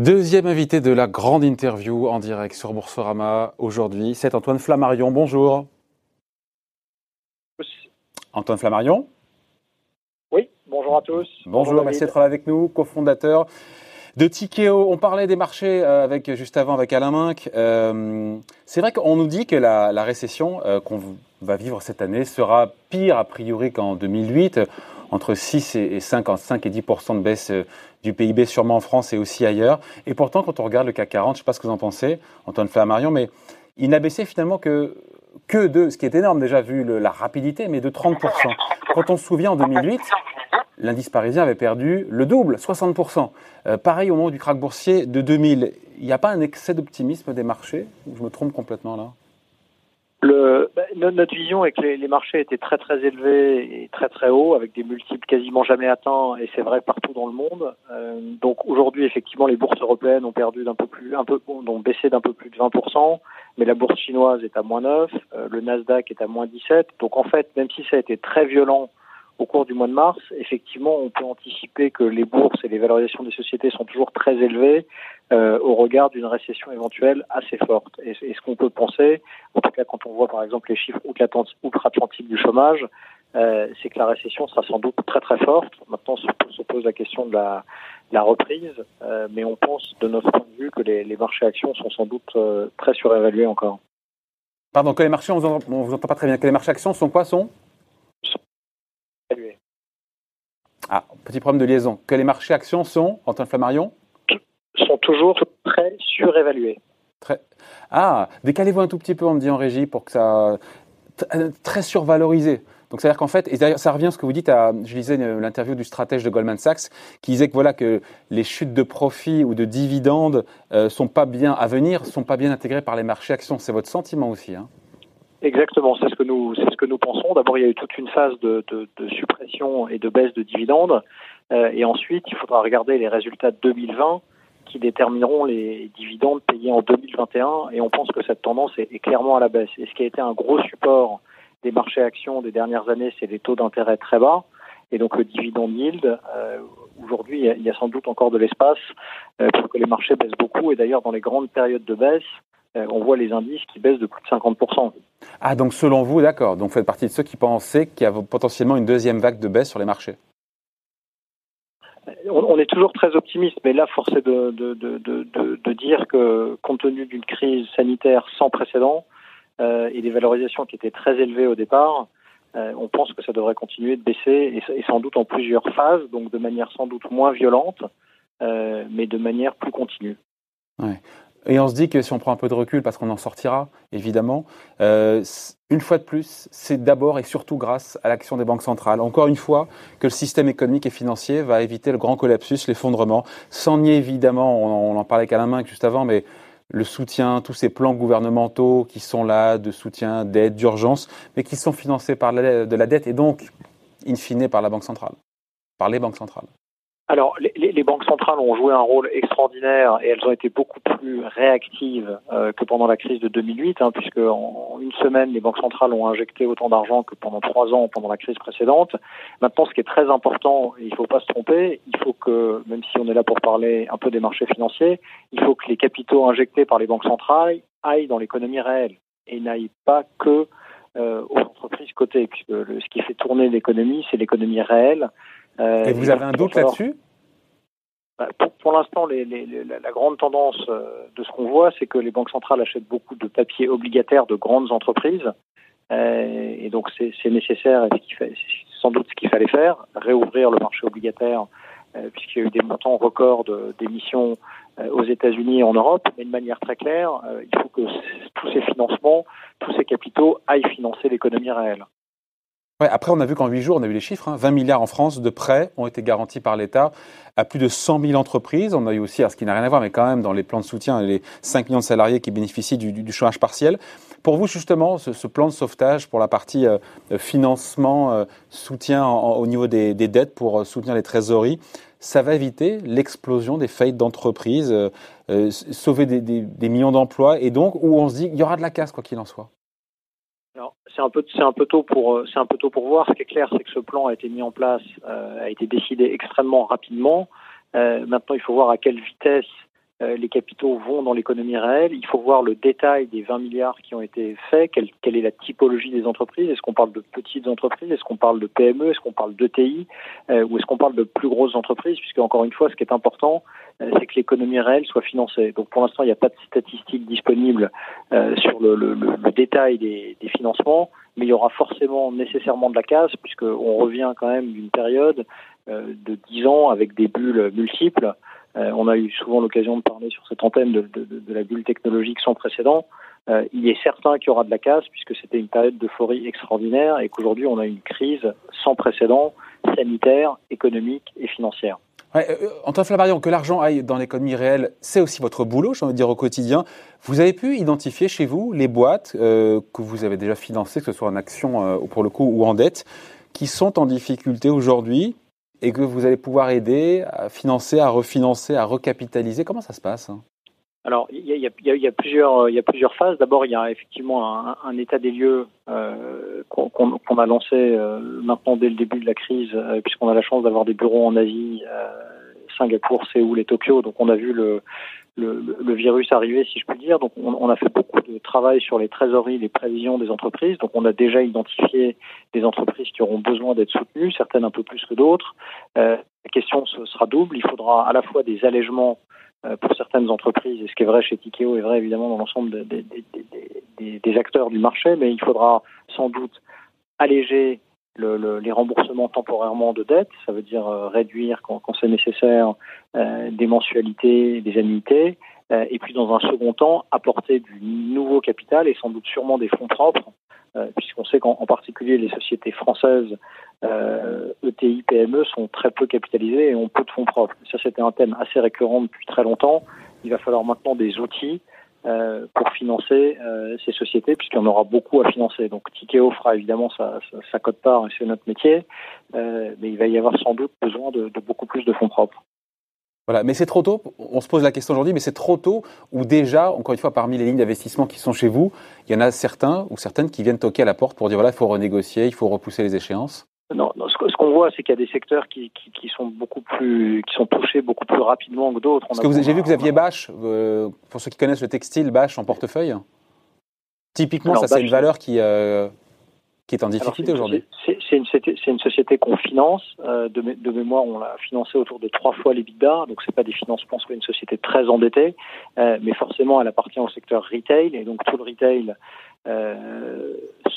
Deuxième invité de la grande interview en direct sur Boursorama aujourd'hui, c'est Antoine Flammarion. Bonjour. Antoine Flammarion. Oui, bonjour à tous. Bonjour, merci d'être là avec nous, cofondateur de Tikehau. On parlait des marchés juste avant avec Alain Minc. C'est vrai qu'on nous dit que la récession qu'on va vivre cette année sera pire a priori qu'en 2008. Entre 5 et 10% de baisse du PIB, sûrement en France et aussi ailleurs. Et pourtant, quand on regarde le CAC 40, je ne sais pas ce que vous en pensez, Antoine Flammarion, mais il n'a baissé finalement que de, ce qui est énorme déjà vu la rapidité, mais de 30%. Quand on se souvient, en 2008, l'indice parisien avait perdu le double, 60%. Pareil au moment du krach boursier de 2000. Il n'y a pas un excès d'optimisme des marchés? Je me trompe complètement là? Notre vision est que les marchés étaient très très élevés et très très hauts, avec des multiples quasiment jamais atteints, et c'est vrai partout dans le monde. Donc aujourd'hui, effectivement, les bourses européennes ont perdu ont baissé d'un peu plus de 20%, mais la bourse chinoise est à moins 9, le Nasdaq est à moins 17. Donc en fait, même si ça a été très violent au cours du mois de mars, effectivement, on peut anticiper que les bourses et les valorisations des sociétés sont toujours très élevées au regard d'une récession éventuelle assez forte. Et ce qu'on peut penser, en tout cas quand on voit par exemple les chiffres outre-Atlantique du chômage, c'est que la récession sera sans doute très très forte. Maintenant, se pose la question de la reprise, mais on pense de notre point de vue que les marchés actions sont sans doute très surévalués encore. Pardon, que les marchés, on vous entend pas très bien, que les marchés actions sont quoi? Ah, petit problème de liaison. Que les marchés actions sont, Antoine Flammarion, sont toujours très surévalués. Ah, décalez-vous un tout petit peu, on me dit en régie, pour que ça... Très survalorisé. Donc, c'est-à-dire qu'en fait, et ça revient à ce que vous dites, je lisais l'interview du stratège de Goldman Sachs qui disait que les chutes de profits ou de dividendes sont pas bien intégrées par les marchés actions. C'est votre sentiment aussi, hein? Exactement, c'est ce que nous pensons. D'abord, il y a eu toute une phase de suppression et de baisse de dividendes, et ensuite, il faudra regarder les résultats de 2020 qui détermineront les dividendes payés en 2021, et on pense que cette tendance est clairement à la baisse. Et ce qui a été un gros support des marchés actions des dernières années, c'est les taux d'intérêt très bas, et donc le dividende yield. Aujourd'hui, il y a sans doute encore de l'espace pour que les marchés baissent beaucoup, et d'ailleurs, dans les grandes périodes de baisse, on voit les indices qui baissent de plus de 50%. Ah, donc selon vous, d'accord. Donc vous faites partie de ceux qui pensaient qu'il y a potentiellement une deuxième vague de baisse sur les marchés. On est toujours très optimiste, mais là, force est de dire que, compte tenu d'une crise sanitaire sans précédent et des valorisations qui étaient très élevées au départ, on pense que ça devrait continuer de baisser, et sans doute en plusieurs phases, donc de manière sans doute moins violente, mais de manière plus continue. Oui. Et on se dit que si on prend un peu de recul, parce qu'on en sortira, évidemment, une fois de plus, c'est d'abord et surtout grâce à l'action des banques centrales. Encore une fois, que le système économique et financier va éviter le grand collapsus, l'effondrement, sans nier évidemment, on en parlait avec Alain Minc juste avant, mais le soutien, tous ces plans gouvernementaux qui sont là, de soutien, d'aide, d'urgence, mais qui sont financés par de la dette et donc, in fine, par la banque centrale, par les banques centrales. Alors, les banques centrales ont joué un rôle extraordinaire et elles ont été beaucoup plus réactives que pendant la crise de 2008, puisque en une semaine, les banques centrales ont injecté autant d'argent que pendant 3 ans, pendant la crise précédente. Maintenant, ce qui est très important, et il ne faut pas se tromper, il faut que, même si on est là pour parler un peu des marchés financiers, il faut que les capitaux injectés par les banques centrales aillent dans l'économie réelle et n'aillent pas que aux entreprises cotées, puisque ce qui fait tourner l'économie, c'est l'économie réelle. Et vous avez un doute là-dessus? Pour l'instant, la grande tendance de ce qu'on voit, c'est que les banques centrales achètent beaucoup de papiers obligataires de grandes entreprises. Et donc, c'est nécessaire, et c'est sans doute ce qu'il fallait faire, réouvrir le marché obligataire, puisqu'il y a eu des montants records d'émissions aux États-Unis et en Europe. Mais de manière très claire, il faut que tous ces financements, tous ces capitaux aillent financer l'économie réelle. Ouais, après, on a vu qu'en 8 jours, on a eu les chiffres, 20 milliards en France de prêts ont été garantis par l'État à plus de 100 000 entreprises. On a eu aussi, ce qui n'a rien à voir, mais quand même dans les plans de soutien, les 5 millions de salariés qui bénéficient du chômage partiel. Pour vous, justement, ce plan de sauvetage pour la partie financement, soutien au niveau des dettes pour soutenir les trésoreries, ça va éviter l'explosion des faillites d'entreprises, sauver des millions d'emplois, et donc où on se dit qu'il y aura de la casse, quoi qu'il en soit. Alors, c'est un peu tôt pour voir. Ce qui est clair, c'est que ce plan a été mis en place, a été décidé extrêmement rapidement. Maintenant, il faut voir à quelle vitesse les capitaux vont dans l'économie réelle. Il faut voir le détail des 20 milliards qui ont été faits, quelle est la typologie des entreprises. Est-ce qu'on parle de petites entreprises? Est-ce qu'on parle de PME? Est-ce qu'on parle d'ETI? Ou est-ce qu'on parle de plus grosses entreprises? Puisque, encore une fois, ce qui est important, c'est que l'économie réelle soit financée. Donc, pour l'instant, il n'y a pas de statistiques disponibles sur le détail des financements, mais il y aura forcément nécessairement de la casse, puisqu'on revient quand même d'une période de 10 ans avec des bulles multiples. On a eu souvent l'occasion de parler sur cette antenne de la bulle technologique sans précédent. Il est certain qu'il y aura de la casse puisque c'était une période d'euphorie extraordinaire et qu'aujourd'hui on a une crise sans précédent sanitaire, économique et financière. Ouais, Antoine Flammarion, que l'argent aille dans l'économie réelle, c'est aussi votre boulot, j'ai envie de dire, au quotidien. Vous avez pu identifier chez vous les boîtes que vous avez déjà financées, que ce soit en action pour le coup ou en dette, qui sont en difficulté aujourd'hui et que vous allez pouvoir aider à financer, à refinancer, à recapitaliser. Comment ça se passe? Alors, il y a plusieurs phases. D'abord, il y a effectivement un état des lieux qu'on a lancé maintenant dès le début de la crise, puisqu'on a la chance d'avoir des bureaux en Asie, Singapour, Séoul et Tokyo. Donc, on a vu le virus arriver, si je puis dire. Donc, on a fait beaucoup de travail sur les trésoreries, les prévisions des entreprises. Donc, on a déjà identifié des entreprises qui auront besoin d'être soutenues, certaines un peu plus que d'autres. La question sera double. Il faudra à la fois des allègements pour certaines entreprises, et ce qui est vrai chez Tikehau est vrai évidemment dans l'ensemble des acteurs du marché, mais il faudra sans doute alléger les remboursements temporairement de dettes, ça veut dire réduire quand c'est nécessaire des mensualités, des annuités, et puis dans un second temps apporter du nouveau capital et sans doute sûrement des fonds propres, puisqu'on sait qu'en particulier les sociétés françaises ETI, PME sont très peu capitalisées et ont peu de fonds propres. Ça, c'était un thème assez récurrent depuis très longtemps. Il va falloir maintenant des outils pour financer ces sociétés, puisqu'il y en aura beaucoup à financer. Donc Tikehau fera évidemment sa quote-part, et c'est notre métier, mais il va y avoir sans doute besoin de beaucoup plus de fonds propres. Voilà, mais c'est trop tôt, on se pose la question aujourd'hui, mais c'est trop tôt ou déjà, encore une fois, parmi les lignes d'investissement qui sont chez vous, il y en a certains ou certaines qui viennent toquer à la porte pour dire voilà, il faut renégocier, il faut repousser les échéances? Non, ce qu'on voit, c'est qu'il y a des secteurs qui sont beaucoup plus, qui sont touchés beaucoup plus rapidement que d'autres. J'ai vu que vous aviez ba&sh, pour ceux qui connaissent le textile, ba&sh en portefeuille. Typiquement, alors, ça c'est une valeur qui est en difficulté aujourd'hui. C'est une société qu'on finance. De mémoire, on l'a financée autour de 3 fois l'EBITDA. Donc, c'est pas des financements, c'est une société très endettée. Mais forcément, elle appartient au secteur retail. Et donc, tout le retail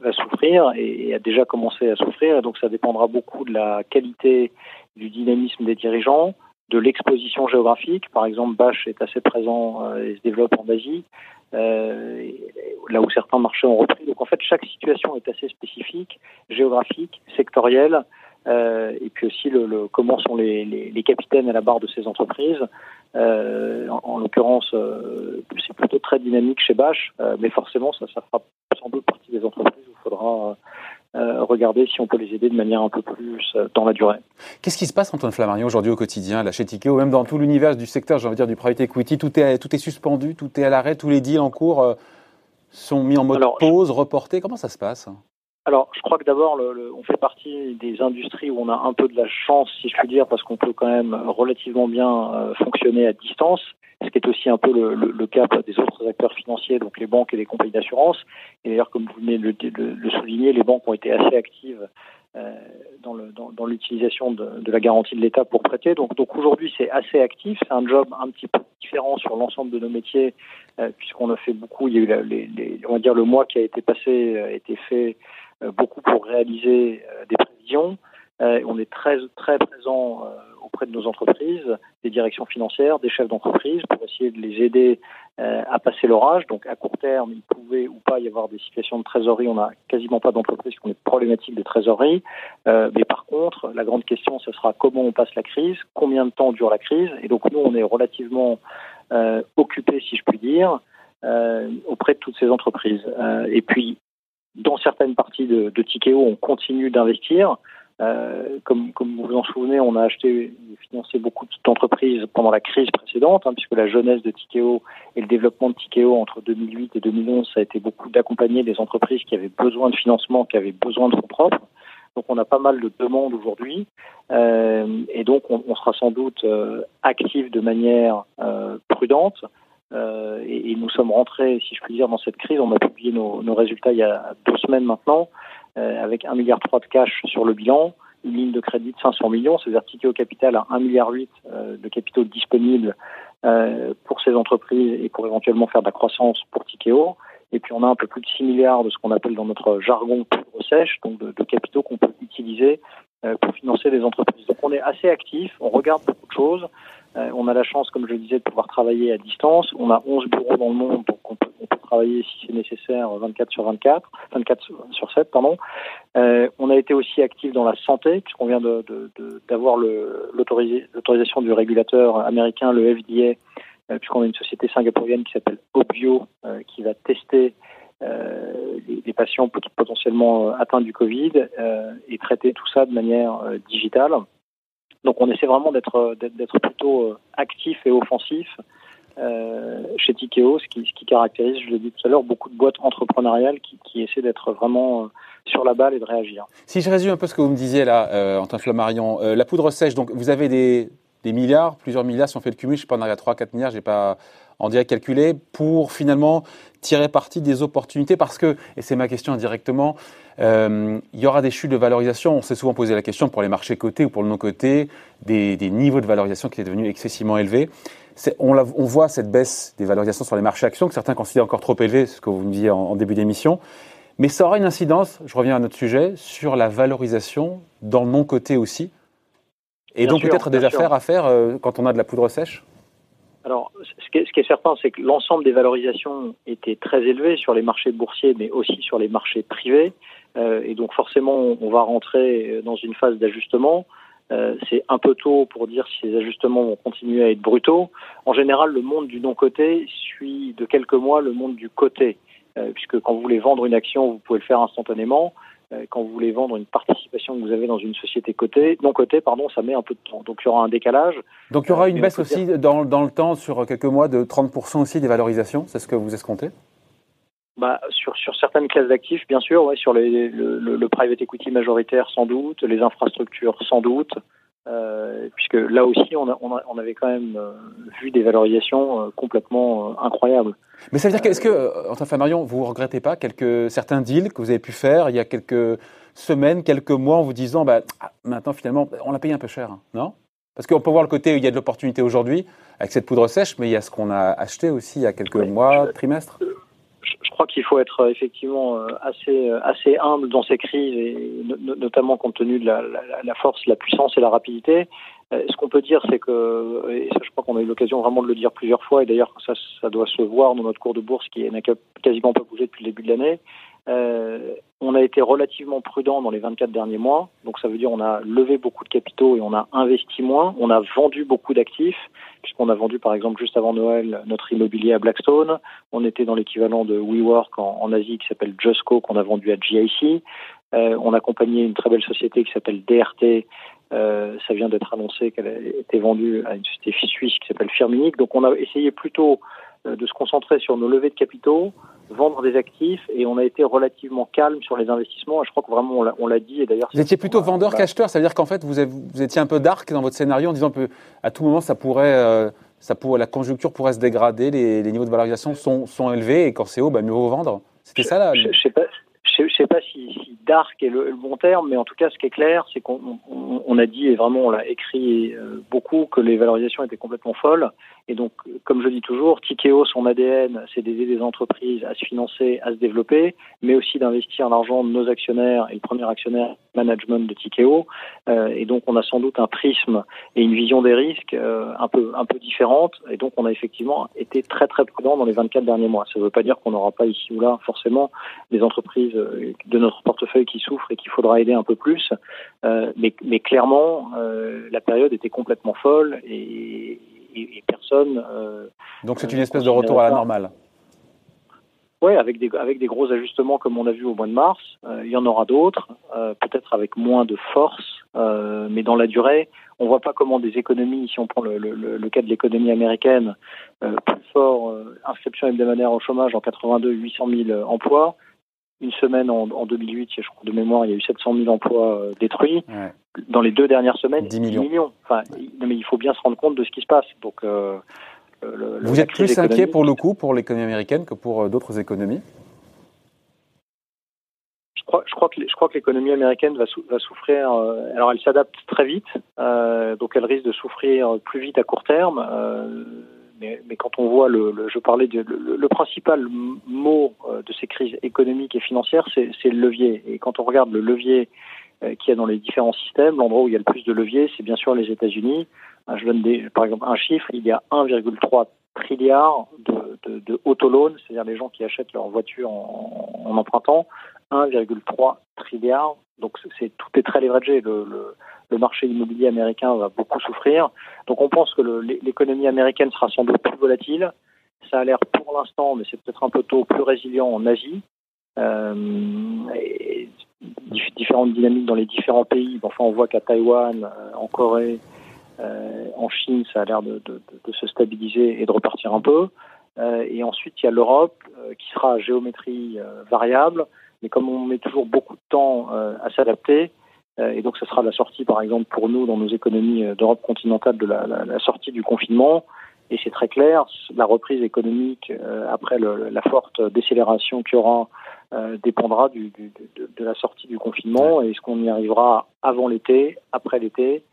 va souffrir et a déjà commencé à souffrir. Et donc, ça dépendra beaucoup de la qualité du dynamisme des dirigeants, de l'exposition géographique. Par exemple, ba&sh est assez présent et se développe en Asie. Là où certains marchés ont repris. Donc en fait, chaque situation est assez spécifique, géographique, sectorielle, et puis aussi comment sont les capitaines à la barre de ces entreprises. En l'occurrence, c'est plutôt très dynamique chez ba&sh, mais forcément, ça fera sans doute partie des entreprises où il faudra regarder si on peut les aider de manière un peu plus dans la durée. Qu'est-ce qui se passe, Antoine Flammarion, aujourd'hui au quotidien, là, chez Tikehau, même dans tout l'univers du secteur, j'ai envie de dire, du private equity, tout est suspendu, tout est à l'arrêt, tous les deals en cours sont mis en mode pause, reportés. Comment ça se passe ? Alors, je crois que d'abord, on fait partie des industries où on a un peu de la chance, si je puis dire, parce qu'on peut quand même relativement bien fonctionner à distance, ce qui est aussi un peu le cas des autres acteurs financiers, donc les banques et les compagnies d'assurance. Et d'ailleurs, comme vous venez de le souligner, les banques ont été assez actives dans l'utilisation de la garantie de l'État pour prêter. Donc aujourd'hui, c'est assez actif. C'est un job un petit peu différent sur l'ensemble de nos métiers, puisqu'on a fait beaucoup. Il y a eu on va dire le mois qui a été passé a été fait beaucoup pour réaliser des prévisions. On est très très présent auprès de nos entreprises, des directions financières, des chefs d'entreprise, pour essayer de les aider à passer l'orage. Donc à court terme, il pouvait ou pas y avoir des situations de trésorerie. On n'a quasiment pas d'entreprises qui ont des problématiques de trésorerie. Mais par contre, la grande question, ce sera comment on passe la crise, combien de temps dure la crise. Et donc nous, on est relativement occupés, si je puis dire, auprès de toutes ces entreprises. Et puis, dans certaines parties de Tikehau, on continue d'investir. Comme vous vous en souvenez, on a acheté et financé beaucoup d'entreprises pendant la crise précédente, puisque la jeunesse de Tikehau et le développement de Tikehau entre 2008 et 2011, ça a été beaucoup d'accompagner des entreprises qui avaient besoin de financement, qui avaient besoin de fonds propres. Donc on a pas mal de demandes aujourd'hui, et donc on sera sans doute actif de manière prudente. Et nous sommes rentrés, si je puis dire, dans cette crise. On a publié nos résultats il y a 2 semaines maintenant, avec 1,3 milliard de cash sur le bilan, une ligne de crédit de 500 millions, c'est-à-dire Tikehau Capital à 1,8 milliard de capitaux disponibles pour ces entreprises et pour éventuellement faire de la croissance pour Tikehau. Et puis on a un peu plus de 6 milliards de ce qu'on appelle dans notre jargon poudre sèche, donc de capitaux qu'on peut utiliser pour financer les entreprises. Donc on est assez actifs, on regarde beaucoup de choses. On a la chance, comme je le disais, de pouvoir travailler à distance. On a 11 bureaux dans le monde, donc on peut travailler, si c'est nécessaire, 24 sur 7. On a été aussi actifs dans la santé, puisqu'on vient d'avoir l'autorisation du régulateur américain, le FDA, puisqu'on a une société singapourienne qui s'appelle OBIO, qui va tester les patients potentiellement atteints du Covid et traiter tout ça de manière digitale. Donc on essaie vraiment d'être plutôt actif et offensif chez Tikehau, ce qui caractérise, je l'ai dit tout à l'heure, beaucoup de boîtes entrepreneuriales qui essaient d'être vraiment sur la balle et de réagir. Si je résume un peu ce que vous me disiez là, Antoine Flammarion, la poudre sèche, donc vous avez des milliards, plusieurs milliards, si on fait le cumul, je ne sais pas, on arrive à 3-4 milliards, je n'ai pas en direct calculé, pour finalement tirer parti des opportunités parce que, et c'est ma question indirectement, il y aura des chutes de valorisation. On s'est souvent posé la question pour les marchés cotés ou pour le non-coté, des niveaux de valorisation qui étaient devenus excessivement élevés. On voit cette baisse des valorisations sur les marchés actions que certains considèrent encore trop élevées, c'est ce que vous me disiez en début d'émission. Mais ça aura une incidence, je reviens à notre sujet, sur la valorisation dans le non-coté aussi. Et bien donc sûr, peut-être des affaires à faire quand on a de la poudre sèche. Alors, ce qui est certain, c'est que l'ensemble des valorisations étaient très élevées sur les marchés boursiers, mais aussi sur les marchés privés. Et donc forcément, on va rentrer dans une phase d'ajustement. C'est un peu tôt pour dire si ces ajustements vont continuer à être brutaux. En général, le monde du non-coté suit de quelques mois le monde du coté, puisque quand vous voulez vendre une action, vous pouvez le faire instantanément. Quand vous voulez vendre une participation que vous avez dans une société non cotée, ça met un peu de temps. Donc il y aura un décalage. Donc il y aura une baisse aussi dans le temps, sur quelques mois, de 30% aussi des valorisations. C'est ce que vous escomptez ? Sur certaines classes d'actifs, bien sûr. Ouais, sur le private equity majoritaire, sans doute. Les infrastructures, sans doute. Puisque là aussi, on avait quand même vu des valorisations complètement incroyables. Mais ça veut dire que, est-ce que, Antoine Flammarion, vous ne regrettez pas certains deals que vous avez pu faire il y a quelques semaines, quelques mois, en vous disant maintenant, finalement, on l'a payé un peu cher, hein, non ? Parce qu'on peut voir le côté où il y a de l'opportunité aujourd'hui, avec cette poudre sèche, mais il y a ce qu'on a acheté aussi il y a quelques mois, trimestres. Je crois qu'il faut être effectivement assez humble dans ces crises, et notamment compte tenu de la force, la puissance et la rapidité. Ce qu'on peut dire, c'est que, et ça je crois qu'on a eu l'occasion vraiment de le dire plusieurs fois, et d'ailleurs ça doit se voir dans notre cours de bourse qui n'a quasiment pas bougé depuis le début de l'année, on a été relativement prudent dans les 24 derniers mois, donc ça veut dire on a levé beaucoup de capitaux et on a investi moins, on a vendu beaucoup d'actifs, puisqu'on a vendu par exemple juste avant Noël notre immobilier à Blackstone, on était dans l'équivalent de WeWork en Asie qui s'appelle Justco, qu'on a vendu à GIC, on a accompagné une très belle société qui s'appelle DRT, ça vient d'être annoncé qu'elle a été vendue à une société suisse qui s'appelle Firmenich, donc on a essayé plutôt de se concentrer sur nos levées de capitaux, vendre des actifs, et on a été relativement calme sur les investissements. Je crois que vraiment, on l'a dit. Et d'ailleurs, vous étiez plutôt vendeur qu'acheteur, ça veut dire qu'en fait, vous étiez un peu dark dans votre scénario en disant que à tout moment, la conjoncture pourrait se dégrader, les niveaux de valorisation sont élevés, et quand c'est haut, mieux vaut vendre. C'était ça là. Je ne sais pas si dark est le bon terme, mais en tout cas, ce qui est clair, c'est qu'on a dit, et vraiment on l'a écrit beaucoup, que les valorisations étaient complètement folles. Et donc, comme je dis toujours, Tikehau, son ADN, c'est d'aider des entreprises à se financer, à se développer, mais aussi d'investir l'argent de nos actionnaires, et le premier actionnaire, management de Tikehau. Et donc, on a sans doute un prisme et une vision des risques un peu différente. Et donc, on a effectivement été très, très prudent dans les 24 derniers mois. Ça ne veut pas dire qu'on n'aura pas ici ou là, forcément, des entreprises de notre portefeuille qui souffrent et qu'il faudra aider un peu plus. Mais clairement, la période était complètement folle et personne... Donc c'est une espèce de retour à la normale. Oui, avec des gros ajustements comme on a vu au mois de mars. Il y en aura d'autres, peut-être avec moins de force, mais dans la durée, on ne voit pas comment des économies, si on prend le cas de l'économie américaine, plus fort, inscription hebdomadaire au chômage en 82, 800 000 emplois. Une semaine en 2008, je crois de mémoire, il y a eu 700 000 emplois détruits. Ouais. Dans les 2 dernières semaines, 10 millions. Enfin, non, mais il faut bien se rendre compte de ce qui se passe. Donc, Vous êtes plus inquiet pour le coup pour l'économie américaine que pour d'autres économies? Je crois que l'économie américaine va souffrir. Alors, elle s'adapte très vite, donc elle risque de souffrir plus vite à court terme. Mais quand on voit je parlais de le principal mot de ces crises économiques et financières, c'est le levier. Et quand on regarde le levier qu'il y a dans les différents systèmes, l'endroit où il y a le plus de levier, c'est bien sûr les États-Unis. Je donne par exemple un chiffre, il y a 1,3 trilliard de auto loans, c'est-à-dire les gens qui achètent leur voiture en empruntant, 1,3 trilliard. Donc tout est très leveragé. Le marché immobilier américain va beaucoup souffrir. Donc on pense que l'économie américaine sera sans doute plus volatile. Ça a l'air pour l'instant, mais c'est peut-être un peu tôt, plus résilient en Asie. Et différentes dynamiques dans les différents pays. Enfin, on voit qu'à Taïwan, en Corée, en Chine, ça a l'air de se stabiliser et de repartir un peu. Et ensuite, il y a l'Europe qui sera à géométrie variable. Mais comme on met toujours beaucoup de temps à s'adapter, et donc ça sera la sortie, par exemple, pour nous, dans nos économies d'Europe continentale, de la sortie du confinement. Et c'est très clair, la reprise économique, après la forte décélération qu'il y aura, dépendra de la sortie du confinement. Et est-ce qu'on y arrivera avant l'été, après l'été?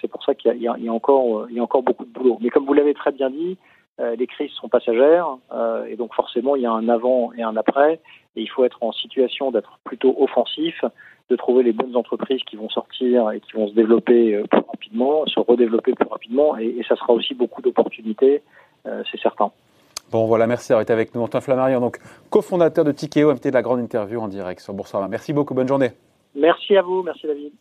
C'est pour ça qu'il y a encore beaucoup de boulot. Mais comme vous l'avez très bien dit, les crises sont passagères, et donc forcément il y a un avant et un après, et il faut être en situation d'être plutôt offensif, de trouver les bonnes entreprises qui vont sortir et qui vont se développer plus rapidement, se redévelopper plus rapidement, et ça sera aussi beaucoup d'opportunités, c'est certain. Bon voilà, merci d'avoir été avec nous. Antoine Flammarion, donc cofondateur de Tikehau, invité de la grande interview en direct sur Boursorama. Merci beaucoup, bonne journée. Merci à vous, merci David.